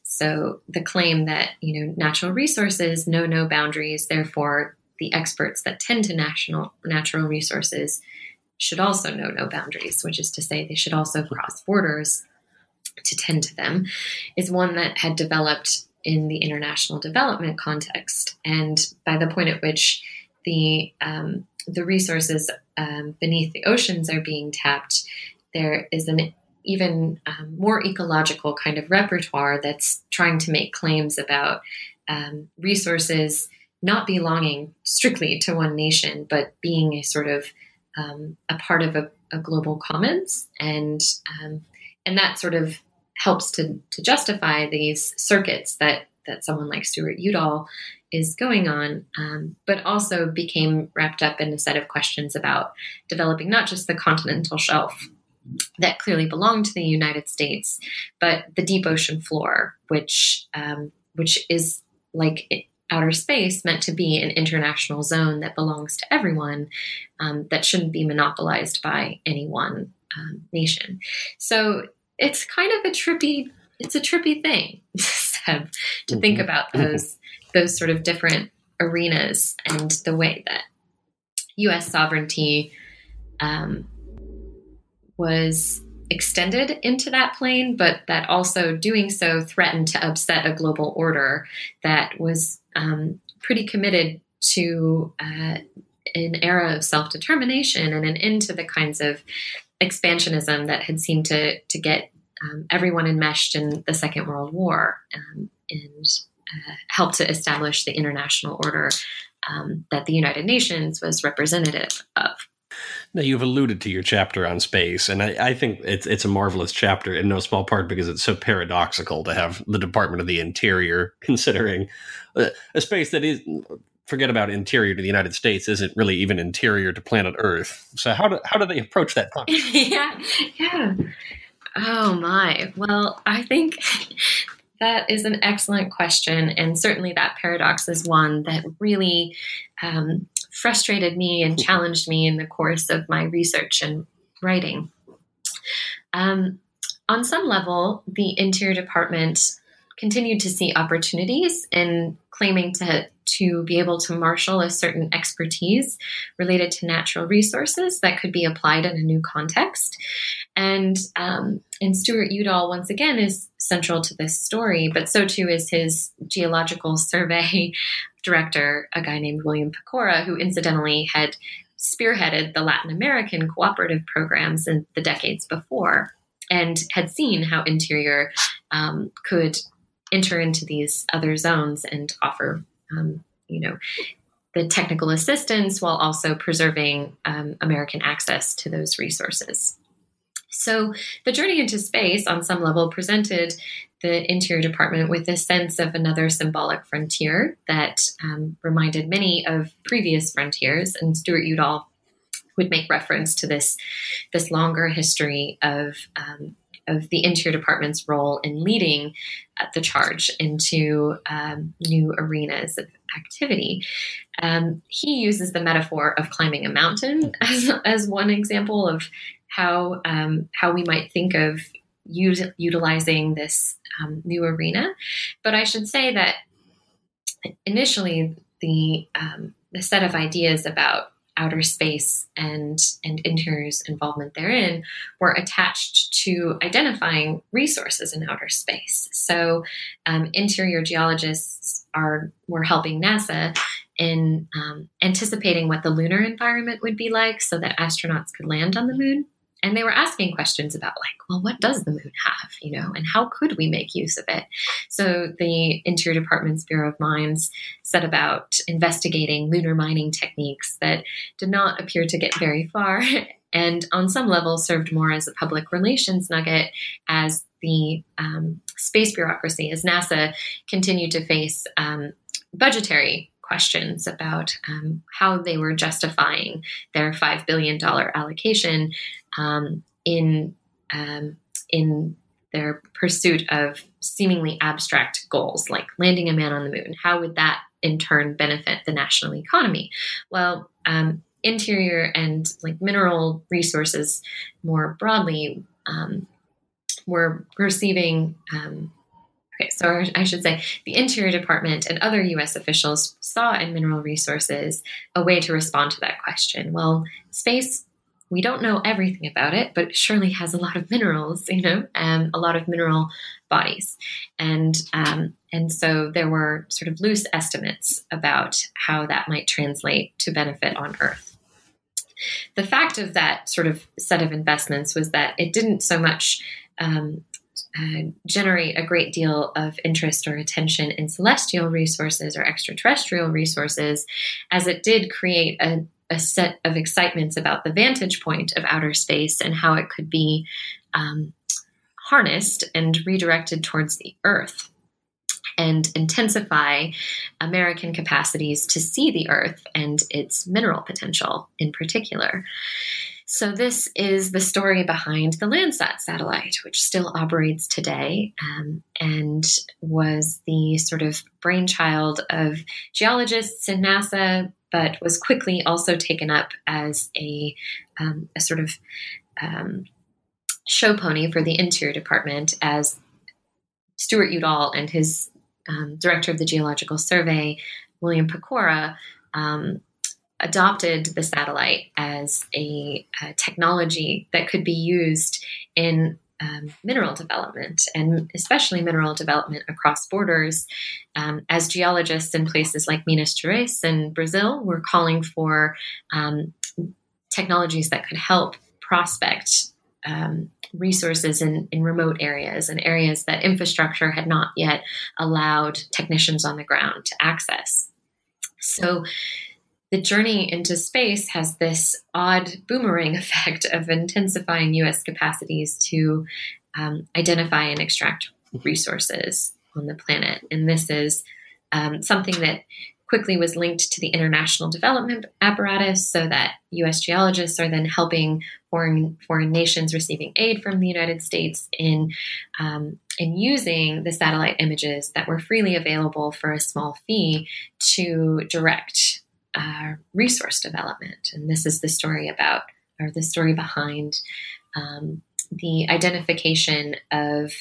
So the claim that, natural resources know no boundaries, therefore the experts that tend to natural resources should also know no boundaries, which is to say they should also cross borders to tend to them, is one that had developed in the international development context. And by the point at which the resources beneath the oceans are being tapped, there is an even more ecological kind of repertoire that's trying to make claims about resources not belonging strictly to one nation, but being a sort of a part of a global commons. And that sort of helps to justify these circuits that someone like Stuart Udall is going on, but also became wrapped up in a set of questions about developing not just the continental shelf that clearly belonged to the United States, but the deep ocean floor, which is like outer space, meant to be an international zone that belongs to everyone, that shouldn't be monopolized by any one nation. So it's kind of a trippy thing, Seb, to think about those sort of different arenas and the way that U.S. sovereignty was extended into that plane, but that also doing so threatened to upset a global order that was pretty committed to an era of self-determination and an end to the kinds of expansionism that had seemed to get everyone enmeshed in the Second World War and helped to establish the international order that the United Nations was representative of. Now, you've alluded to your chapter on space, and I think it's a marvelous chapter, in no small part because it's so paradoxical to have the Department of the Interior considering a space that is, forget about interior to the United States, isn't really even interior to planet Earth. So how do they approach that topic? Yeah. Oh, my. Well, I think that is an excellent question, and certainly that paradox is one that really frustrated me and challenged me in the course of my research and writing. On some level, the Interior Department continued to see opportunities in claiming to be able to marshal a certain expertise related to natural resources that could be applied in a new context. And Stuart Udall, once again, is central to this story, but so too is his Geological Survey director, a guy named William Pecora, who incidentally had spearheaded the Latin American cooperative programs in the decades before and had seen how Interior could enter into these other zones and offer the technical assistance while also preserving American access to those resources. So the journey into space on some level presented the Interior Department with a sense of another symbolic frontier that reminded many of previous frontiers. And Stuart Udall would make reference to this longer history of the Interior Department's role in leading the charge into new arenas of activity. He uses the metaphor of climbing a mountain as one example of how we might think of utilizing this new arena. But I should say that initially the set of ideas about outer space and Interior's involvement therein were attached to identifying resources in outer space. So Interior geologists were helping NASA in anticipating what the lunar environment would be like so that astronauts could land on the moon. And they were asking questions about what does the moon have, and how could we make use of it? So the Interior Department's Bureau of Mines set about investigating lunar mining techniques that did not appear to get very far and on some level served more as a public relations nugget as the space bureaucracy, as NASA continued to face budgetary questions about how they were justifying their $5 billion allocation in their pursuit of seemingly abstract goals, like landing a man on the moon. How would that in turn benefit the national economy? Well, Interior and mineral resources more broadly were receiving. So I should say the Interior Department and other U.S. officials saw in mineral resources a way to respond to that question. Well, space, we don't know everything about it, but it surely has a lot of minerals, a lot of mineral bodies. And so there were sort of loose estimates about how that might translate to benefit on Earth. The fact of that sort of set of investments was that it didn't so much generate a great deal of interest or attention in celestial resources or extraterrestrial resources as it did create a set of excitements about the vantage point of outer space and how it could be harnessed and redirected towards the Earth and intensify American capacities to see the Earth and its mineral potential in particular. So this is the story behind the Landsat satellite, which still operates today, and was the sort of brainchild of geologists in NASA, but was quickly also taken up as a sort of show pony for the Interior Department, as Stuart Udall and his director of the Geological Survey, William Pecora, adopted the satellite as a technology that could be used in mineral development, and especially mineral development across borders. As geologists in places like Minas Gerais and Brazil were calling for technologies that could help prospect resources in remote areas and areas that infrastructure had not yet allowed technicians on the ground to access. So the journey into space has this odd boomerang effect of intensifying U.S. capacities to identify and extract resources on the planet. And this is something that quickly was linked to the international development apparatus, so that U.S. geologists are then helping foreign nations receiving aid from the United States in using the satellite images that were freely available for a small fee to direct resource development. And this is the story about, or the story behind the identification of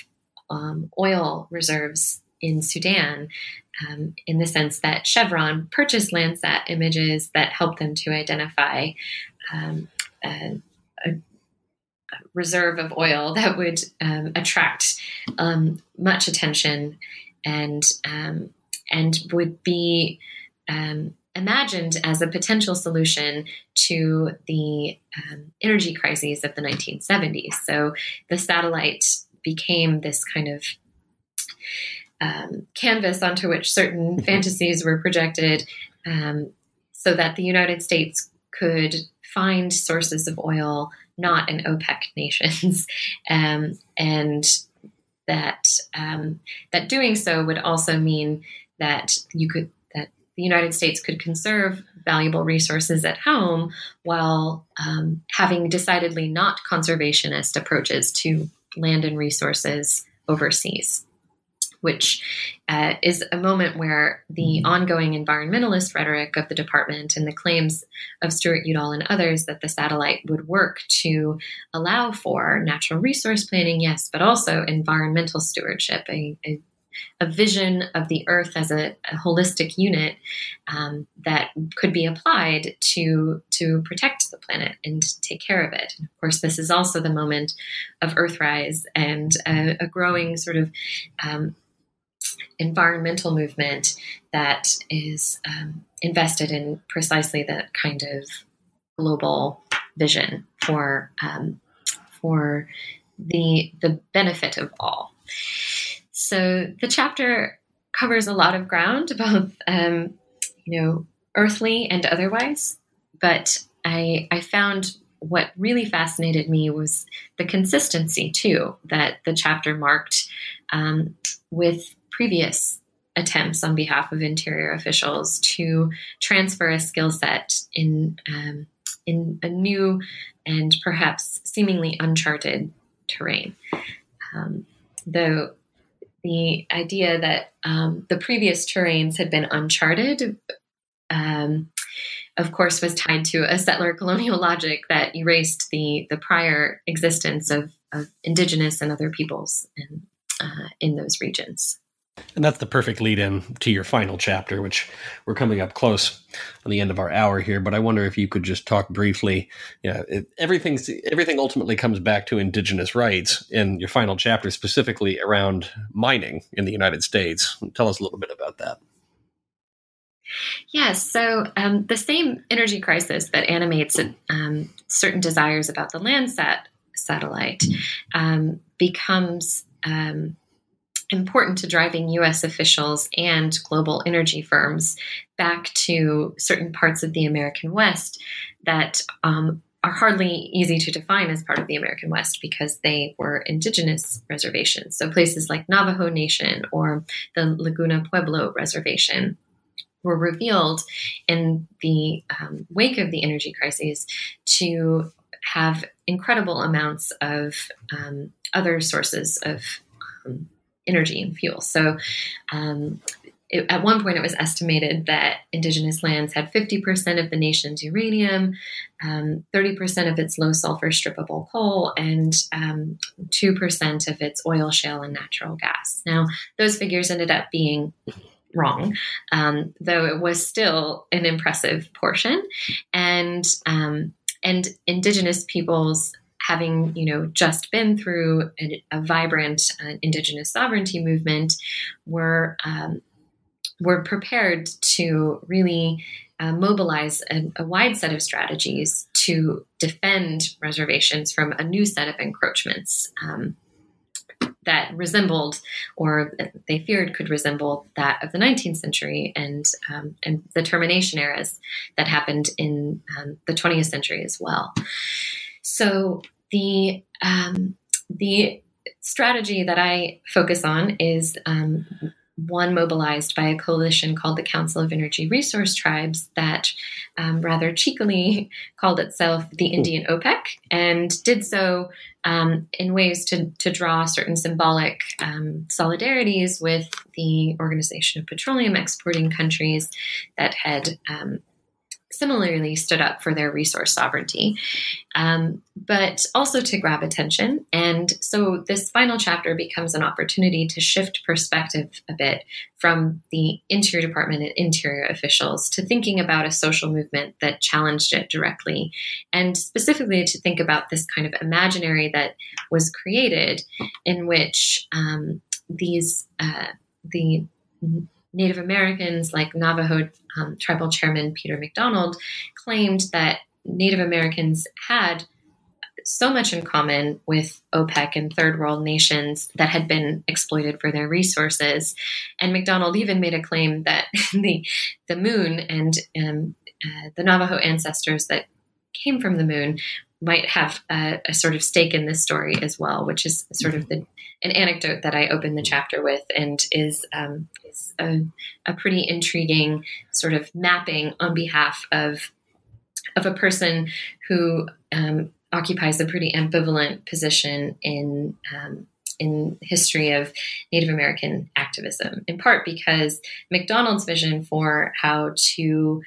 oil reserves in Sudan, in the sense that Chevron purchased Landsat images that helped them to identify a reserve of oil that would attract much attention and would be imagined as a potential solution to the energy crises of the 1970s. So the satellite became this kind of canvas onto which certain fantasies were projected, so that the United States could find sources of oil not in OPEC nations, and that doing so would also mean that the United States could conserve valuable resources at home while having decidedly not conservationist approaches to land and resources overseas, which is a moment where the ongoing environmentalist rhetoric of the department and the claims of Stuart Udall and others that the satellite would work to allow for natural resource planning, yes, but also environmental stewardship, a vision of the earth as a holistic unit that could be applied to protect the planet and take care of it. And of course, this is also the moment of Earthrise and a growing sort of environmental movement that is invested in precisely that kind of global vision for the benefit of all. So the chapter covers a lot of ground, both earthly and otherwise. But I found what really fascinated me was the consistency too that the chapter marked with previous attempts on behalf of interior officials to transfer a skill set in a new and perhaps seemingly uncharted terrain. Though the idea that the previous terrains had been uncharted, of course, was tied to a settler colonial logic that erased the prior existence of indigenous and other peoples in those regions. And that's the perfect lead-in to your final chapter, which we're coming up close on the end of our hour here. But I wonder if you could just talk briefly. Everything ultimately comes back to indigenous rights in your final chapter, specifically around mining in the United States. Tell us a little bit about that. Yes. So the same energy crisis that animates certain desires about the Landsat satellite becomes important to driving U.S. officials and global energy firms back to certain parts of the American West that are hardly easy to define as part of the American West because they were indigenous reservations. So places like Navajo Nation or the Laguna Pueblo Reservation were revealed in the wake of the energy crises to have incredible amounts of other sources of energy and fuel. So at one point it was estimated that indigenous lands had 50% of the nation's uranium, 30% of its low sulfur strippable coal, and 2% of its oil, shale, and natural gas. Now, those figures ended up being wrong, though it was still an impressive portion. And indigenous peoples, having, just been through a vibrant indigenous sovereignty movement, were prepared to really mobilize a wide set of strategies to defend reservations from a new set of encroachments that resembled, or they feared could resemble, that of the 19th century and the termination eras that happened in the 20th century as well. So the strategy that I focus on is one mobilized by a coalition called the Council of Energy Resource Tribes that rather cheekily called itself the Indian OPEC, and did so in ways to draw certain symbolic solidarities with the Organization of Petroleum Exporting Countries that had similarly stood up for their resource sovereignty, but also to grab attention. And so this final chapter becomes an opportunity to shift perspective a bit from the Interior Department and interior officials to thinking about a social movement that challenged it directly, and specifically to think about this kind of imaginary that was created in which the Native Americans, like Navajo tribal chairman Peter MacDonald, claimed that Native Americans had so much in common with OPEC and third world nations that had been exploited for their resources. And MacDonald even made a claim that the moon and the Navajo ancestors that came from the moon might have a sort of stake in this story as well, which is sort of an anecdote that I open the chapter with, and is a pretty intriguing sort of mapping on behalf of a person who occupies a pretty ambivalent position in history of Native American activism, in part because MacDonald's vision for how to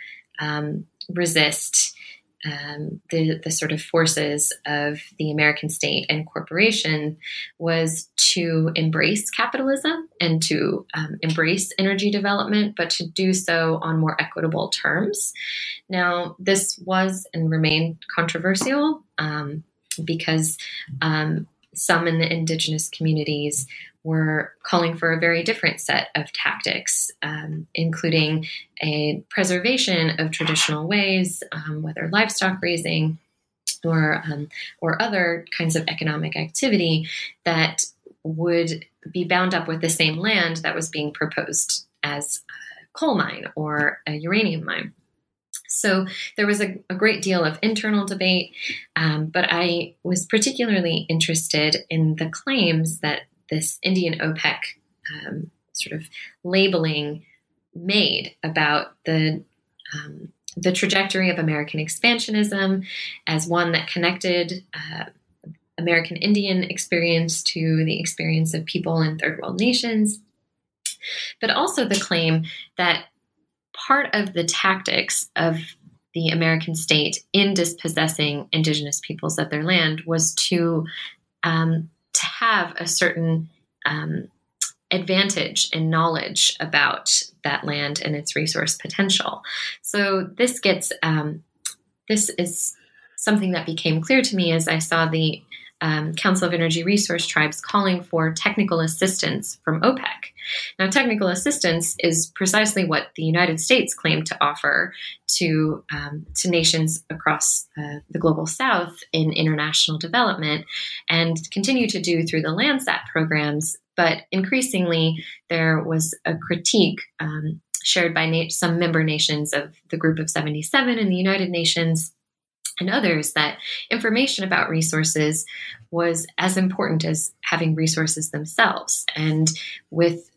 resist the sort of forces of the American state and corporation was to embrace capitalism and to embrace energy development, but to do so on more equitable terms. Now, this was and remained controversial because some in the indigenous communities were calling for a very different set of tactics, including a preservation of traditional ways, whether livestock raising or other kinds of economic activity that would be bound up with the same land that was being proposed as a coal mine or a uranium mine. So there was a great deal of internal debate, but I was particularly interested in the claims that this Indian OPEC sort of labeling made about the trajectory of American expansionism as one that connected American Indian experience to the experience of people in third world nations, but also the claim that part of the tactics of the American state in dispossessing indigenous peoples of their land was to have a certain advantage and knowledge about that land and its resource potential. So this gets this is something that became clear to me as I saw the Council of Energy Resource Tribes calling for technical assistance from OPEC. Now, technical assistance is precisely what the United States claimed to offer to nations across the global South in international development, and continue to do through the Landsat programs. But increasingly, there was a critique shared by some member nations of the Group of 77 in the United Nations and others, that information about resources was as important as having resources themselves. And with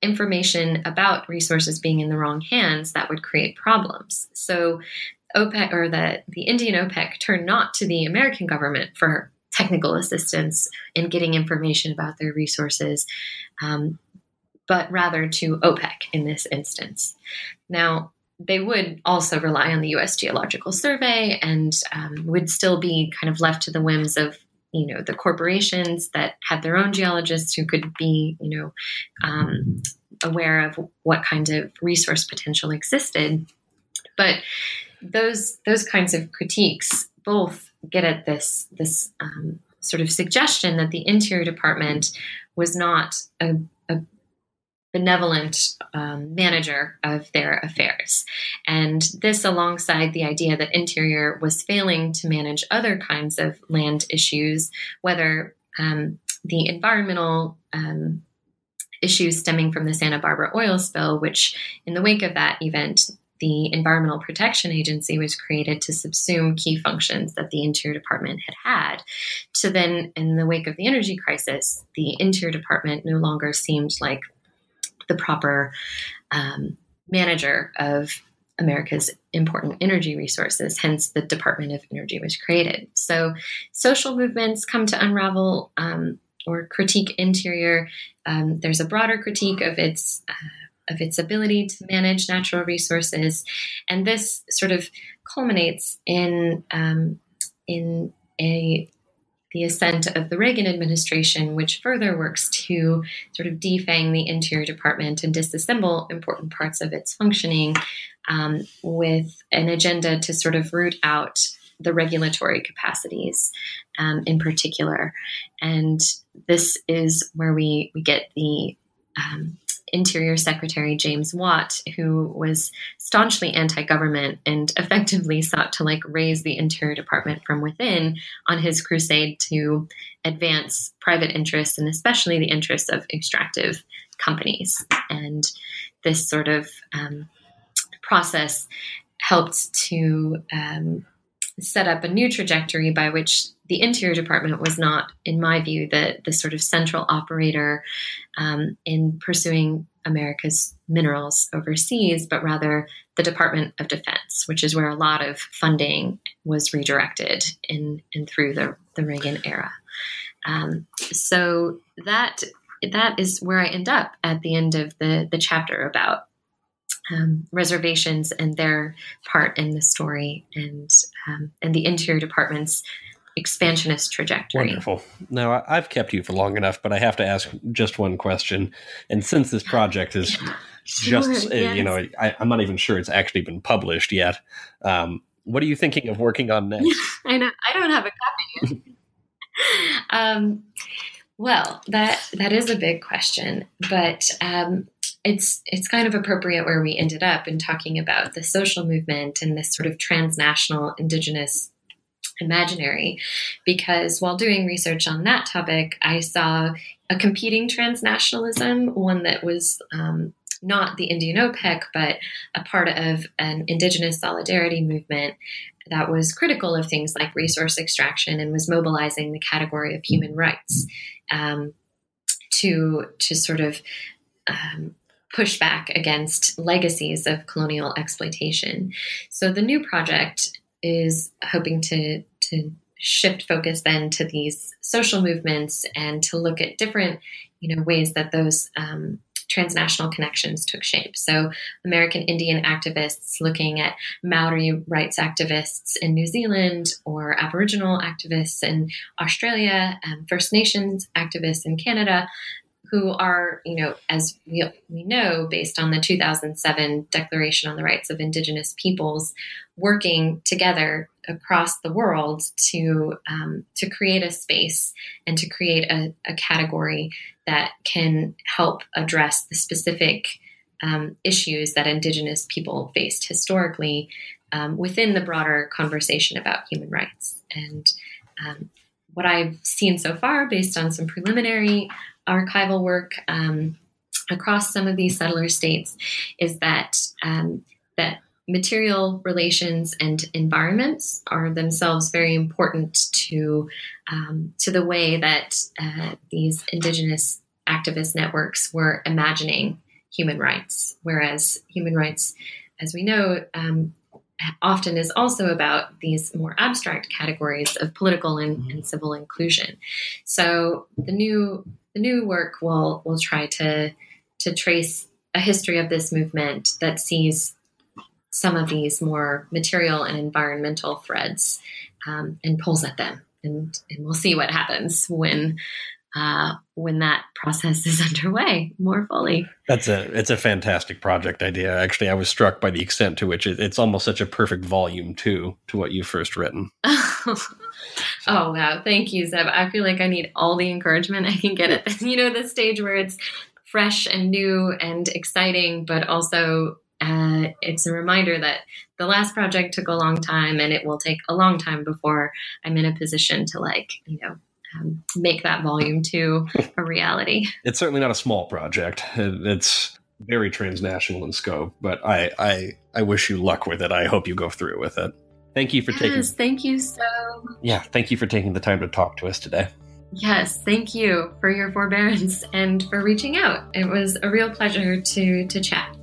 information about resources being in the wrong hands, that would create problems. So OPEC, or the Indian OPEC, turned not to the American government for technical assistance in getting information about their resources, but rather to OPEC in this instance. Now, they would also rely on the U.S. Geological Survey, and would still be kind of left to the whims of the corporations that had their own geologists who could be, aware of what kind of resource potential existed. But those kinds of critiques both get at this sort of suggestion that the Interior Department was not a benevolent manager of their affairs. And this, alongside the idea that Interior was failing to manage other kinds of land issues, whether the environmental issues stemming from the Santa Barbara oil spill, which in the wake of that event, the Environmental Protection Agency was created to subsume key functions that the Interior Department had. So then, in the wake of the energy crisis, the Interior Department no longer seemed like the proper manager of America's important energy resources, hence the Department of Energy was created. So social movements come to unravel or critique Interior. There's a broader critique of its ability to manage natural resources, and this sort of culminates in the ascent of the Reagan administration, which further works to sort of defang the Interior Department and disassemble important parts of its functioning with an agenda to sort of root out the regulatory capacities in particular. And this is where we get the Interior Secretary James Watt, who was staunchly anti-government and effectively sought to raise the Interior Department from within on his crusade to advance private interests and especially the interests of extractive companies. And this sort of process helped to set up a new trajectory by which the Interior Department was not, in my view, the sort of central operator in pursuing America's minerals overseas, but rather the Department of Defense, which is where a lot of funding was redirected in through the Reagan era. So that is where I end up at the end of the chapter about reservations and their part in the story and the Interior Department's expansionist trajectory. Wonderful. Now, I've kept you for long enough, but I have to ask just one question. And since this project is I'm not even sure it's actually been published yet. What are you thinking of working on next? I know. I don't have a copy yet. Well, that is a big question, but it's kind of appropriate where we ended up in talking about the social movement and this sort of transnational indigenous imaginary, because while doing research on that topic, I saw a competing transnationalism, one that was not the Indian OPEC, but a part of an indigenous solidarity movement that was critical of things like resource extraction and was mobilizing the category of human rights to sort of push back against legacies of colonial exploitation. So the new project is hoping to shift focus then to these social movements and to look at different, ways that those transnational connections took shape. So American Indian activists looking at Maori rights activists in New Zealand or Aboriginal activists in Australia, First Nations activists in Canada, who are, as we know, based on the 2007 Declaration on the Rights of Indigenous Peoples, working together across the world to create a space and to create a category that can help address the specific issues that Indigenous people faced historically within the broader conversation about human rights. And what I've seen so far, based on some preliminary archival work across some of these settler states, is that material relations and environments are themselves very important to the way that these indigenous activist networks were imagining human rights, whereas human rights, as we know, often is also about these more abstract categories of political and civil inclusion. So the new work will try to trace a history of this movement that sees some of these more material and environmental threads and pulls at them and we'll see what happens when that process is underway more fully. It's a fantastic project idea. Actually, I was struck by the extent to which it's almost such a perfect volume two to what you've first written. Oh, wow. Thank you, Zeb. I feel like I need all the encouragement I can get at this, the stage where it's fresh and new and exciting, but also it's a reminder that the last project took a long time and it will take a long time before I'm in a position to make that volume two a reality. It's certainly not a small project. It's very transnational in scope, but I wish you luck with it. I hope you go through with it. Thank you for taking... Yes, thank you so... Yeah, thank you for taking the time to talk to us today. Yes, thank you for your forbearance and for reaching out. It was a real pleasure to chat.